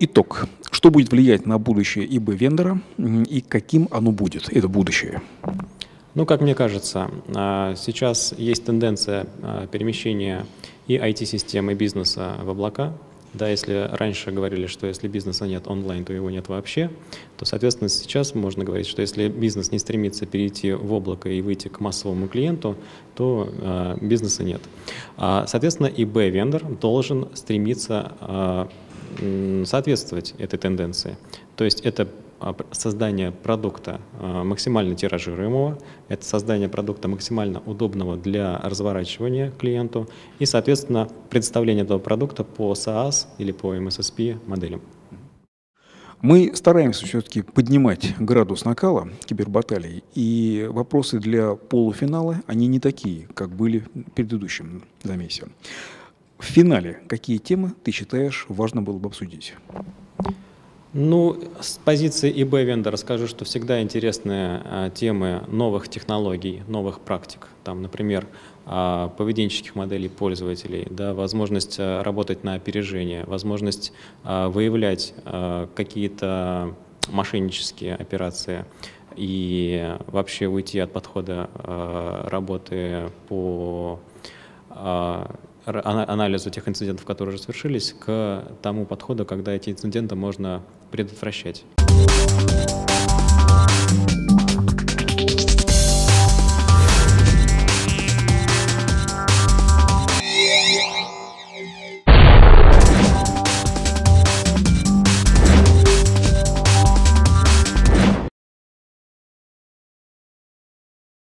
Итог. Что будет влиять на будущее ИБ-вендора и каким оно будет, это будущее? Ну, как мне кажется, сейчас есть тенденция перемещения и IT-системы бизнеса в облака. Да, если раньше говорили, что если бизнеса нет онлайн, то его нет вообще, то, соответственно, сейчас можно говорить, что если бизнес не стремится перейти в облако и выйти к массовому клиенту, то бизнеса нет. Соответственно, ИБ-вендор должен стремиться соответствовать этой тенденции. То есть это создание продукта максимально тиражируемого, это создание продукта максимально удобного для разворачивания клиенту и, соответственно, предоставление этого продукта по SaaS или по MSSP моделям. Мы стараемся все-таки поднимать градус накала кибербаталий, и вопросы для полуфинала, они не такие, как были в предыдущем замесе. В финале какие темы, ты считаешь, важно было бы обсудить? Ну, с позиции ИБ-вендора скажу, что всегда интересны темы новых технологий, новых практик. Там, например, поведенческих моделей пользователей, да, возможность работать на опережение, возможность выявлять какие-то мошеннические операции и вообще уйти от подхода работы по анализу тех инцидентов, которые уже совершились, к тому подходу, когда эти инциденты можно предотвращать.